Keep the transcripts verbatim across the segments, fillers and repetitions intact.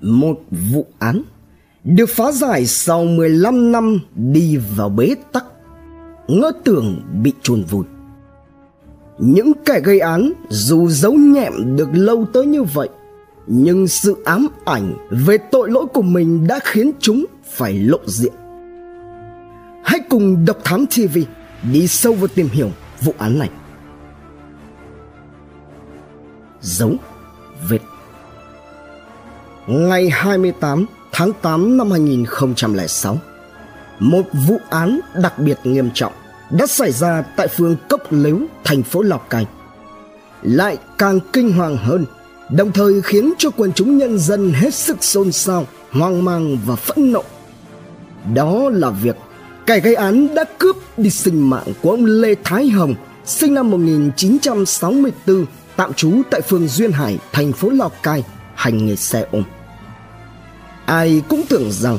một vụ án được phá giải sau mười lăm năm đi vào bế tắc, ngỡ tưởng bị chôn vùi. Những kẻ gây án dù giấu nhẹm được lâu tới như vậy, nhưng sự ám ảnh về tội lỗi của mình đã khiến chúng phải lộ diện. Hãy cùng Độc Thám ti vi đi sâu vào tìm hiểu vụ án này. Dấu vết. Ngày hai mươi tám tháng tám năm hai nghìn không trăm lẻ sáu, một vụ án đặc biệt nghiêm trọng đã xảy ra tại phường Cốc Lếu, thành phố Lào Cai. Lại càng kinh hoàng hơn, đồng thời khiến cho quần chúng nhân dân hết sức xôn xao, hoang mang và phẫn nộ. Đó là việc kẻ gây án đã cướp đi sinh mạng của ông Lê Thái Hồng, sinh năm một nghìn chín trăm sáu mươi tư, tạm trú tại phường Duyên Hải, thành phố Lào Cai, hành nghề xe ôm. Ai cũng tưởng rằng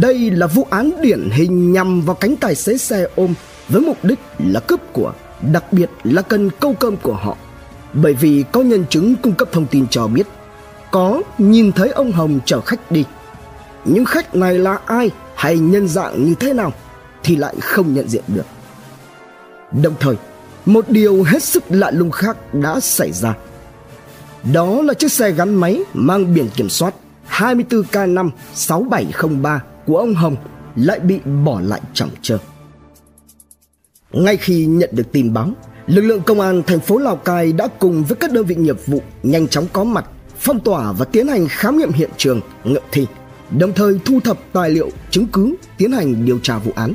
đây là vụ án điển hình nhằm vào cánh tài xế xe ôm với mục đích là cướp của, đặc biệt là cần câu cơm của họ. Bởi vì có nhân chứng cung cấp thông tin cho biết có nhìn thấy ông Hồng chở khách đi. Những khách này là ai hay nhân dạng như thế nào thì lại không nhận diện được. Đồng thời, một điều hết sức lạ lùng khác đã xảy ra. Đó là chiếc xe gắn máy mang biển kiểm soát hai mươi tư K năm sáu bảy không ba của ông Hồng lại bị bỏ lại trong trơ. Ngay khi nhận được tin báo, lực lượng công an thành phố Lào Cai đã cùng với các đơn vị nghiệp vụ nhanh chóng có mặt, phong tỏa và tiến hành khám nghiệm hiện trường, nghiệm thi, đồng thời thu thập tài liệu, chứng cứ, tiến hành điều tra vụ án.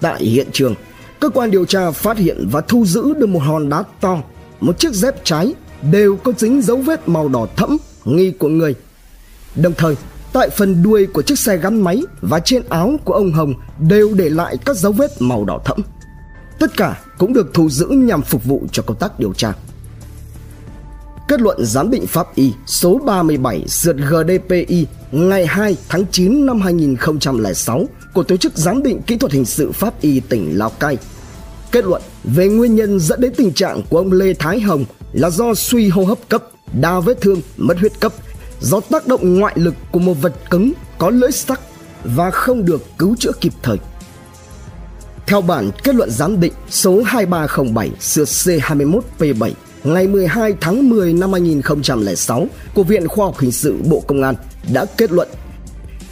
Tại hiện trường, cơ quan điều tra phát hiện và thu giữ được một hòn đá to, một chiếc dép trái đều có dính dấu vết màu đỏ thẫm nghi của người. Đồng thời, tại phần đuôi của chiếc xe gắn máy và trên áo của ông Hồng đều để lại các dấu vết màu đỏ thẫm. Tất cả cũng được thu giữ nhằm phục vụ cho công tác điều tra. Kết luận giám định pháp y số ba mươi bảy sượt G D P I ngày hai tháng chín năm hai nghìn không trăm lẻ sáu của Tổ chức Giám định Kỹ thuật Hình sự Pháp y tỉnh Lào Cai kết luận về nguyên nhân dẫn đến tình trạng của ông Lê Thái Hồng là do suy hô hấp cấp, đa vết thương, mất huyết cấp, do tác động ngoại lực của một vật cứng có lưỡi sắc và không được cứu chữa kịp thời. Theo bản kết luận giám định số hai ba không bảy sượt C hai mốt P bảy ngày mười hai tháng mười năm hai nghìn không trăm lẻ sáu của Viện Khoa học Hình sự Bộ Công an đã kết luận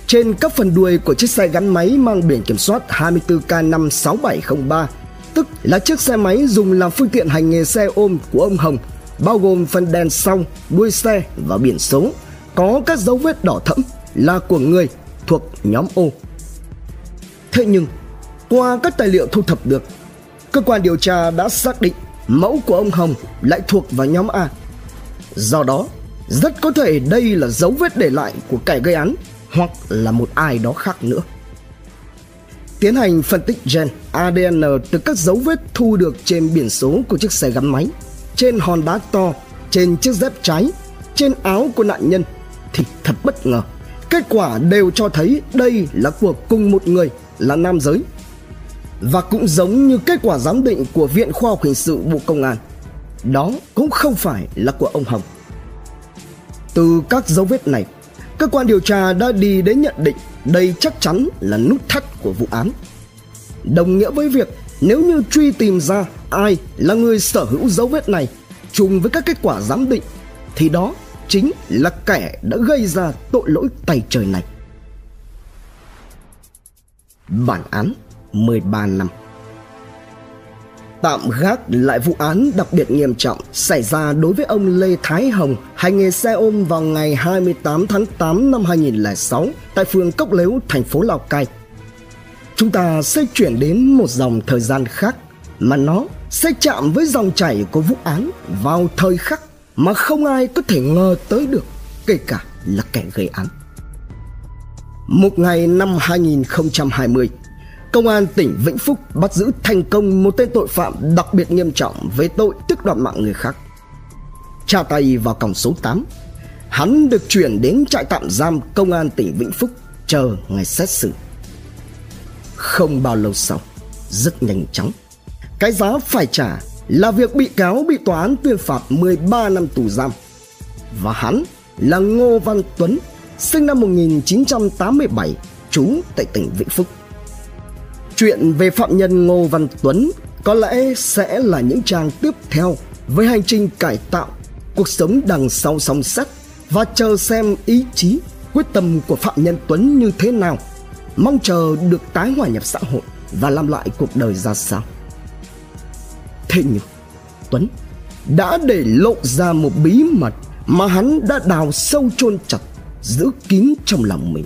trên các phần đuôi của chiếc xe gắn máy mang biển kiểm soát hai mươi tư K năm sáu bảy không ba, tức là chiếc xe máy dùng làm phương tiện hành nghề xe ôm của ông Hồng, bao gồm phần đèn sau, đuôi xe và biển số, có các dấu vết đỏ thẫm là của người thuộc nhóm O. Thế nhưng, qua các tài liệu thu thập được, cơ quan điều tra đã xác định mẫu của ông Hồng lại thuộc vào nhóm A. Do đó, rất có thể đây là dấu vết để lại của kẻ gây án hoặc là một ai đó khác nữa. Tiến hành phân tích gen A D N từ các dấu vết thu được trên biển số của chiếc xe gắn máy, trên hòn đá to, trên chiếc dép trái, trên áo của nạn nhân thì thật bất ngờ, kết quả đều cho thấy đây là của cùng một người, là nam giới. Và cũng giống như kết quả giám định của Viện Khoa học Hình sự Bộ Công an, đó cũng không phải là của ông Hồng. Từ các dấu vết này, cơ quan điều tra đã đi đến nhận định đây chắc chắn là nút thắt của vụ án. Đồng nghĩa với việc nếu như truy tìm ra ai là người sở hữu dấu vết này trùng với các kết quả giám định thì đó chính là kẻ đã gây ra tội lỗi tày trời này. Bản án mười ba năm. Tạm gác lại vụ án đặc biệt nghiêm trọng xảy ra đối với ông Lê Thái Hồng, hành nghề xe ôm, vào ngày hai mươi tám tháng tám năm hai nghìn không trăm lẻ sáu tại phường Cốc Lếu, thành phố Lào Cai, chúng ta sẽ chuyển đến một dòng thời gian khác mà nó sẽ chạm với dòng chảy của vụ án vào thời khắc mà không ai có thể ngờ tới được, kể cả là kẻ gây án. Một ngày năm hai nghìn không trăm hai mươi, Công an tỉnh Vĩnh Phúc bắt giữ thành công một tên tội phạm đặc biệt nghiêm trọng về tội tước đoạt mạng người khác. Tra tay vào còng số tám, hắn được chuyển đến trại tạm giam Công an tỉnh Vĩnh Phúc chờ ngày xét xử. Không bao lâu sau, rất nhanh chóng, cái giá phải trả là việc bị cáo bị tòa án tuyên phạt mười ba năm tù giam. Và hắn là Ngô Văn Tuấn, sinh năm một nghìn chín trăm tám mươi bảy, trú tại tỉnh Vĩnh Phúc. Chuyện về phạm nhân Ngô Văn Tuấn có lẽ sẽ là những trang tiếp theo với hành trình cải tạo, cuộc sống đằng sau song sắt và chờ xem ý chí, quyết tâm của phạm nhân Tuấn như thế nào, mong chờ được tái hòa nhập xã hội và làm lại cuộc đời ra sao. Thế nhưng, Tuấn đã để lộ ra một bí mật mà hắn đã đào sâu chôn chặt, giữ kín trong lòng mình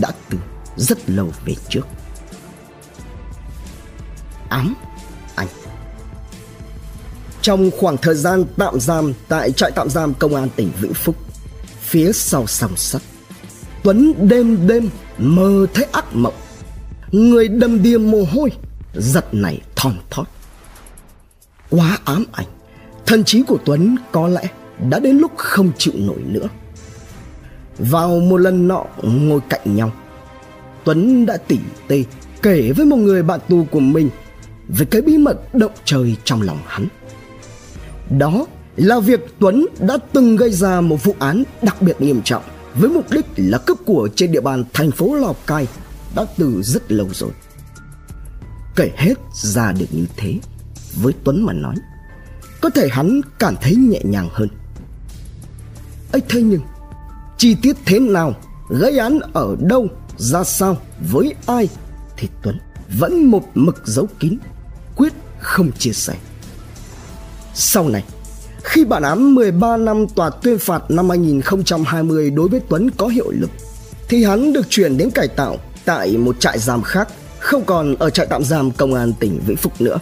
đã từ rất lâu về trước. Ám ảnh. Trong khoảng thời gian tạm giam tại trại tạm giam Công an tỉnh Vĩnh Phúc, phía sau song sắt, Tuấn đêm đêm mơ thấy ác mộng, người đầm đìa mồ hôi, giật này thon thót. Quá ám ảnh, thần trí của Tuấn có lẽ đã đến lúc không chịu nổi nữa. Vào một lần nọ ngồi cạnh nhau, Tuấn đã tỉ tê kể với một người bạn tù của mình về cái bí mật động trời trong lòng hắn. Đó là việc Tuấn đã từng gây ra một vụ án đặc biệt nghiêm trọng với mục đích là cướp của trên địa bàn thành phố Lào Cai đã từ rất lâu rồi. Kể hết ra được như thế, với Tuấn mà nói, có thể hắn cảm thấy nhẹ nhàng hơn. Ấy thế nhưng, chi tiết thế nào, gây án ở đâu, ra sao, với ai thì Tuấn vẫn một mực giấu kín, quyết không chia sẻ. Sau này, khi bản án mười ba năm tòa tuyên phạt năm hai nghìn không trăm hai mươi đối với Tuấn có hiệu lực, thì hắn được chuyển đến cải tạo tại một trại giam khác, không còn ở trại tạm giam Công an tỉnh Vĩnh Phúc nữa.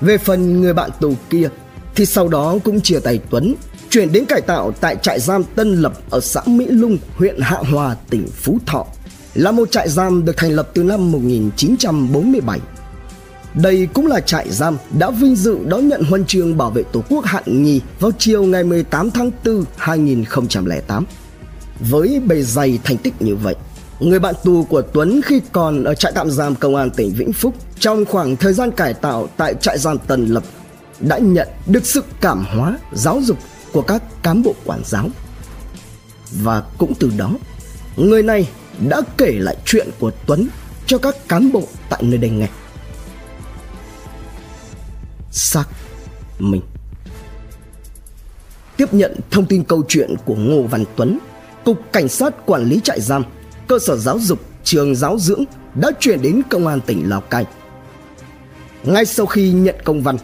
Về phần người bạn tù kia thì sau đó cũng chia tay Tuấn, chuyển đến cải tạo tại trại giam Tân Lập ở xã Mỹ Lung, huyện Hạ Hòa, tỉnh Phú Thọ, là một trại giam được thành lập từ năm một nghìn chín trăm bốn mươi bảy. Đây cũng là trại giam đã vinh dự đón nhận huân chương bảo vệ Tổ quốc hạng nhì vào chiều ngày mười tám tháng tư hai nghìn không trăm lẻ tám. Với bề dày thành tích như vậy, người bạn tù của Tuấn khi còn ở trại tạm giam Công an tỉnh Vĩnh Phúc, trong khoảng thời gian cải tạo tại trại giam Tân Lập, đã nhận được sự cảm hóa, giáo dục của các cán bộ quản giáo. Và cũng từ đó, người này đã kể lại chuyện của Tuấn cho các cán bộ tại nơi đây nghe. Xác mình. Tiếp nhận thông tin câu chuyện của Ngô Văn Tuấn, Cục Cảnh sát Quản lý Trại Giam, cơ sở giáo dục, trường giáo dưỡng đã chuyển đến Công an tỉnh Lào Cai. Ngay sau khi nhận công văn,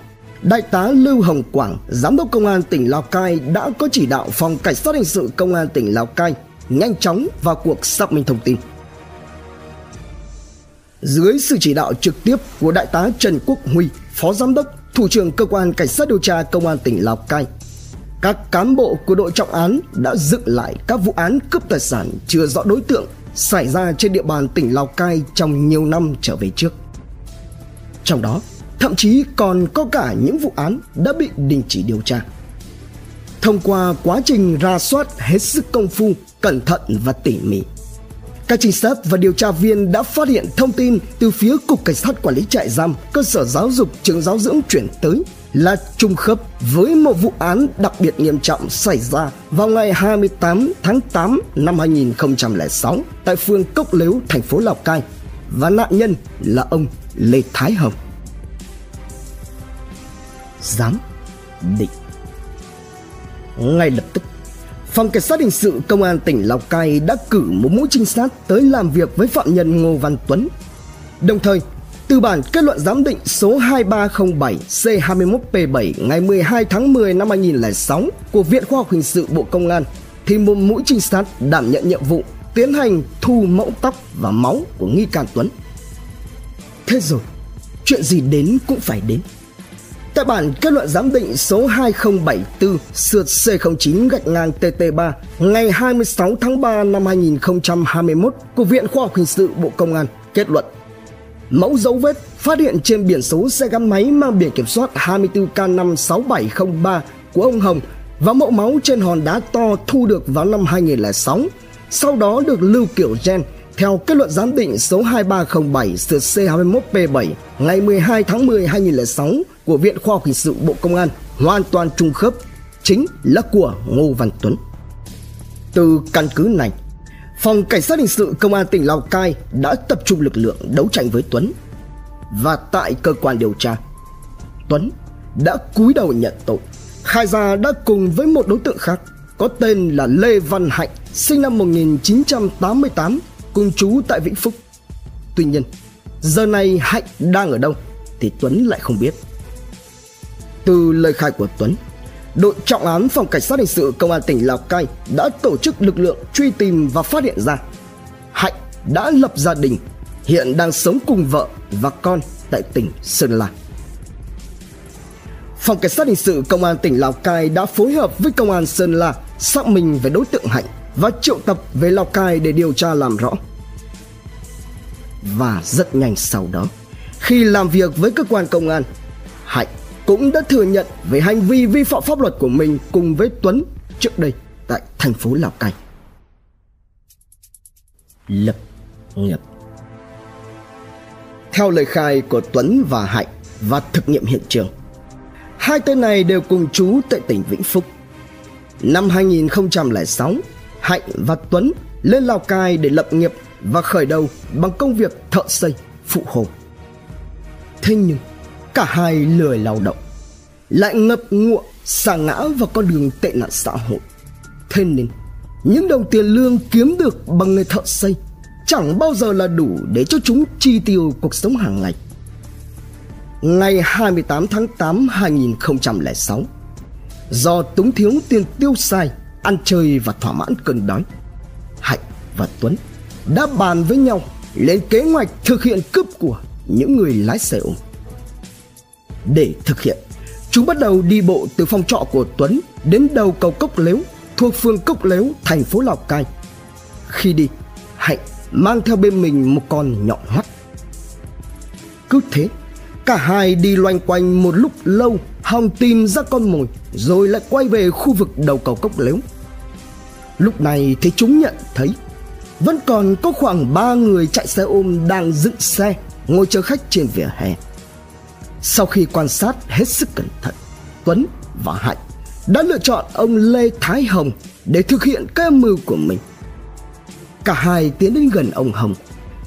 Đại tá Lưu Hồng Quảng, Giám đốc Công an tỉnh Lào Cai đã có chỉ đạo Phòng Cảnh sát Hình sự Công an tỉnh Lào Cai nhanh chóng vào cuộc xác minh thông tin. Dưới sự chỉ đạo trực tiếp của Đại tá Trần Quốc Huy, Phó Giám đốc, Thủ trưởng Cơ quan Cảnh sát điều tra Công an tỉnh Lào Cai, các cán bộ của đội trọng án đã dựng lại các vụ án cướp tài sản chưa rõ đối tượng xảy ra trên địa bàn tỉnh Lào Cai trong nhiều năm trở về trước. Trong đó, thậm chí còn có cả những vụ án đã bị đình chỉ điều tra. Thông qua quá trình ra soát hết sức công phu, cẩn thận và tỉ mỉ, các trinh sát và điều tra viên đã phát hiện thông tin từ phía Cục Cảnh sát Quản lý Trại Giam, cơ sở giáo dục, trường giáo dưỡng chuyển tới là trùng khớp với một vụ án đặc biệt nghiêm trọng xảy ra vào ngày hai mươi tám tháng tám năm hai nghìn không trăm lẻ sáu tại phường Cốc Lếu, thành phố Lào Cai, và nạn nhân là ông Lê Thái Hồng. Giám định. Ngay lập tức, Phòng Cảnh sát Hình sự Công an tỉnh Lào Cai đã cử một mũi trinh sát tới làm việc với phạm nhân Ngô Văn Tuấn. Đồng thời, từ bản kết luận giám định số hai ba không bảy C hai mốt P bảy ngày mười hai tháng mười năm hai nghìn không trăm lẻ sáu của Viện Khoa học Hình sự Bộ Công an, thì một mũi trinh sát đảm nhận nhiệm vụ tiến hành thu mẫu tóc và máu của nghi can Tuấn. Thế rồi, chuyện gì đến cũng phải đến. Tại bản kết luận giám định số hai không bảy tư C không chín gạch ngang T T ba ngày hai mươi sáu tháng ba năm hai nghìn không trăm hai mươi mốt của Viện Khoa học Hình sự Bộ Công an kết luận mẫu dấu vết phát hiện trên biển số xe gắn máy mang biển kiểm soát hai mươi tư K năm sáu bảy không ba của ông Hồng và mẫu máu trên hòn đá to thu được vào năm hai nghìn không trăm lẻ sáu, sau đó được lưu kiểu gen theo kết luận giám định số hai ba không bảy C hai mốt P bảy ngày mười hai tháng mười năm hai nghìn không trăm lẻ sáu của Viện Khoa học Hình sự Bộ Công an hoàn toàn trùng khớp, chính là của Ngô Văn Tuấn. Từ căn cứ này, Phòng Cảnh sát Hình sự Công an tỉnh Lào Cai đã tập trung lực lượng đấu tranh với Tuấn. Và tại cơ quan điều tra, Tuấn đã cúi đầu nhận tội, khai ra đã cùng với một đối tượng khác có tên là Lê Văn Hạnh, sinh năm một nghìn chín trăm tám mươi tám, cùng trú tại Vĩnh Phúc. Tuy nhiên, giờ này Hạnh đang ở đâu thì Tuấn lại không biết. Từ lời khai của Tuấn, đội trọng án Phòng Cảnh sát Hình sự Công an tỉnh Lào Cai đã tổ chức lực lượng truy tìm và phát hiện ra Hạnh đã lập gia đình, hiện đang sống cùng vợ và con tại tỉnh Sơn La. Phòng Cảnh sát Hình sự Công an tỉnh Lào Cai đã phối hợp với Công an Sơn La xác minh về đối tượng Hạnh và triệu tập về Lào Cai để điều tra làm rõ. Và rất nhanh sau đó, khi làm việc với cơ quan công an, Hạnh cũng đã thừa nhận về hành vi vi phạm pháp luật của mình cùng với Tuấn trước đây tại thành phố Lào Cai. Lập nghiệp. Theo lời khai của Tuấn và Hạnh và thực nghiệm hiện trường, hai tên này đều cùng trú tại tỉnh Vĩnh Phúc. Năm hai nghìn không trăm lẻ sáu, Hạnh và Tuấn lên Lào Cai để lập nghiệp và khởi đầu bằng công việc thợ xây, phụ hồ. Thế nhưng cả hai lười lao động, lại ngập ngụa sa ngã vào con đường tệ nạn xã hội. Thế nên những đồng tiền lương kiếm được bằng nghề thợ xây chẳng bao giờ là đủ để cho chúng chi tiêu cuộc sống hàng ngày. Ngày hai mươi tám tháng tám năm hai nghìn không trăm lẻ sáu, do túng thiếu tiền tiêu xài, ăn chơi và thỏa mãn cơn đói, Hạnh và Tuấn đã bàn với nhau lên kế hoạch thực hiện cướp của những người lái xe ôm. Để thực hiện, chúng bắt đầu đi bộ từ phòng trọ của Tuấn đến đầu cầu Cốc Lếu thuộc phường Cốc Lếu, thành phố Lào Cai. Khi đi, Hạnh mang theo bên mình một con nhọn hoắt. Cứ thế, cả hai đi loanh quanh một lúc lâu, hòng tìm ra con mồi rồi lại quay về khu vực đầu cầu Cốc Lếu. Lúc này thì chúng nhận thấy vẫn còn có khoảng ba người chạy xe ôm đang dựng xe ngồi chờ khách trên vỉa hè. Sau khi quan sát hết sức cẩn thận, Tuấn và Hạnh đã lựa chọn ông Lê Thái Hồng để thực hiện các âm mưu của mình. Cả hai tiến đến gần ông Hồng,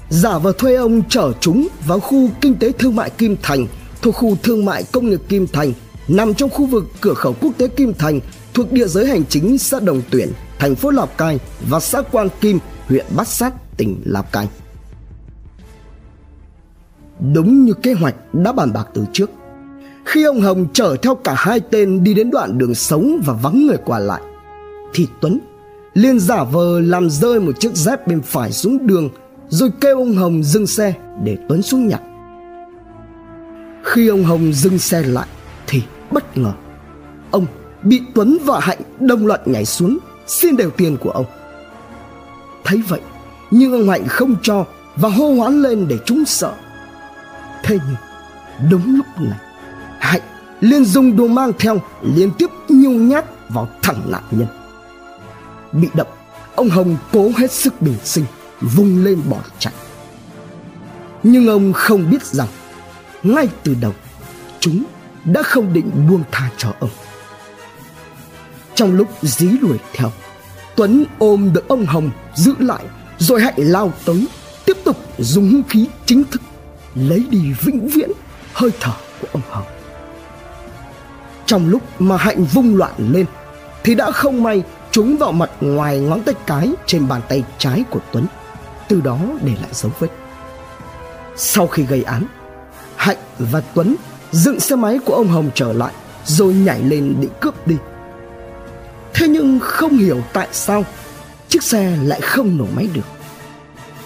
giả vờ thuê ông chở chúng vào khu kinh tế thương mại Kim Thành thuộc khu thương mại công nghiệp Kim Thành, nằm trong khu vực cửa khẩu quốc tế Kim Thành thuộc địa giới hành chính xã Đồng Tuyển, thành phố Lào Cai và xã Quang Kim, huyện Bát Sát, tỉnh Lào Cai. Đúng như kế hoạch đã bàn bạc từ trước, khi ông Hồng chở theo cả hai tên đi đến đoạn đường sống và vắng người qua lại, thì Tuấn liền giả vờ làm rơi một chiếc dép bên phải xuống đường rồi kêu ông Hồng dừng xe để Tuấn xuống nhặt. Khi ông Hồng dừng xe lại thì bất ngờ ông bị Tuấn và Hạnh đồng loạt nhảy xuống xin đều tiền của ông. Thấy vậy nhưng ông Hạnh không cho và hô hoán lên để chúng sợ. Thế nhưng đúng lúc này, Hạnh liền dùng đồ mang theo liên tiếp nhiều nhát vào thẳng nạn nhân. Bị đập, ông Hồng cố hết sức bình sinh, vung lên bỏ chạy. Nhưng ông không biết rằng ngay từ đầu chúng đã không định buông tha cho ông. Trong lúc dí đuổi theo, Tuấn ôm được ông Hồng giữ lại, rồi Hạnh lao tới tiếp tục dùng hung khí chính thức lấy đi vĩnh viễn hơi thở của ông Hồng. Trong lúc mà Hạnh vung loạn lên thì đã không may trúng vào mặt ngoài ngón tay cái trên bàn tay trái của Tuấn, từ đó để lại dấu vết. Sau khi gây án, Hạnh và Tuấn dựng xe máy của ông Hồng trở lại rồi nhảy lên định cướp đi. Thế nhưng không hiểu tại sao chiếc xe lại không nổ máy được.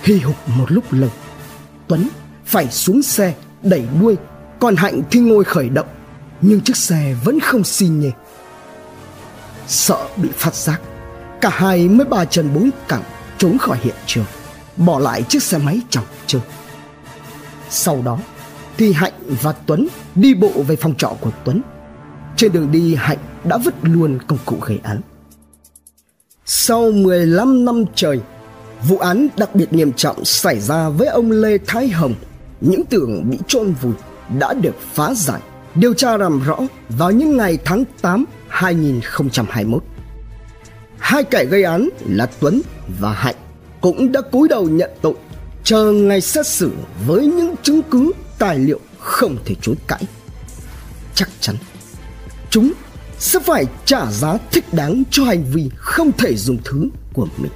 Hì hục một lúc lâu, Tuấn phải xuống xe đẩy đuôi, còn Hạnh thì ngồi khởi động, nhưng chiếc xe vẫn không xi nhê. Sợ bị phát giác, cả hai mới ba chân bốn cẳng trốn khỏi hiện trường, bỏ lại chiếc xe máy trong chơi. Sau đó thì Hạnh và Tuấn đi bộ về phòng trọ của Tuấn. Trên đường đi, Hạnh đã vứt luôn công cụ gây án. Sau mười lăm năm trời, vụ án đặc biệt nghiêm trọng xảy ra với ông Lê Thái Hồng, những tưởng bị chôn vùi đã được phá giải, điều tra làm rõ vào những ngày tháng tám năm hai nghìn không trăm hai mươi mốt. hai kẻ gây án là Tuấn và Hạnh cũng đã cúi đầu nhận tội, chờ ngày xét xử với những chứng cứ tài liệu không thể chối cãi. Chắc chắn chúng sẽ phải trả giá thích đáng cho hành vi không thể dùng thứ của mình.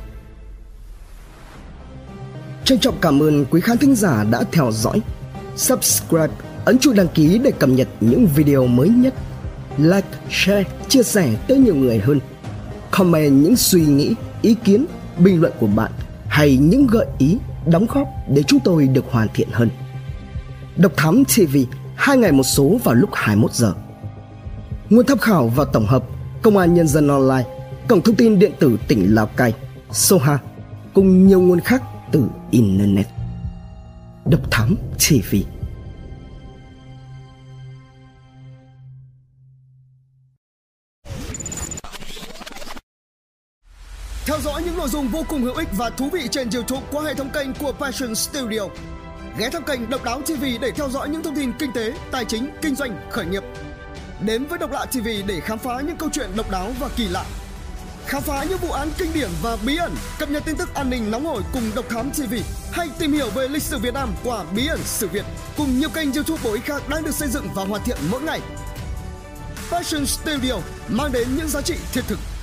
Trân trọng cảm ơn quý khán thính giả đã theo dõi. Subscribe, ấn chuông đăng ký để cập nhật những video mới nhất. Like, share, chia sẻ tới nhiều người hơn. Comment những suy nghĩ, ý kiến, bình luận của bạn hay những gợi ý, đóng góp để chúng tôi được hoàn thiện hơn. Độc Thám ti vi, hai ngày một số vào lúc hai mươi mốt giờ. Nguồn tham khảo và tổng hợp: Công an Nhân dân Online, Cổng Thông tin Điện tử tỉnh Lào Cai, Soha, cùng nhiều nguồn khác từ Internet. Độc Thám ti vi. Theo dõi những nội dung vô cùng hữu ích và thú vị trên YouTube qua hệ thống kênh của Passion Studio. Ghé thăm kênh Độc Đáo ti vi để theo dõi những thông tin kinh tế, tài chính, kinh doanh, khởi nghiệp. Đến với Độc Lạ ti vi để khám phá những câu chuyện độc đáo và kỳ lạ. Khám phá những vụ án kinh điển và bí ẩn, cập nhật tin tức an ninh nóng hổi cùng Độc Thám ti vi. Hay tìm hiểu về lịch sử Việt Nam qua Bí Ẩn Sử Việt cùng nhiều kênh YouTube bổ ích khác đang được xây dựng và hoàn thiện mỗi ngày. Fashion Studio mang đến những giá trị thiết thực.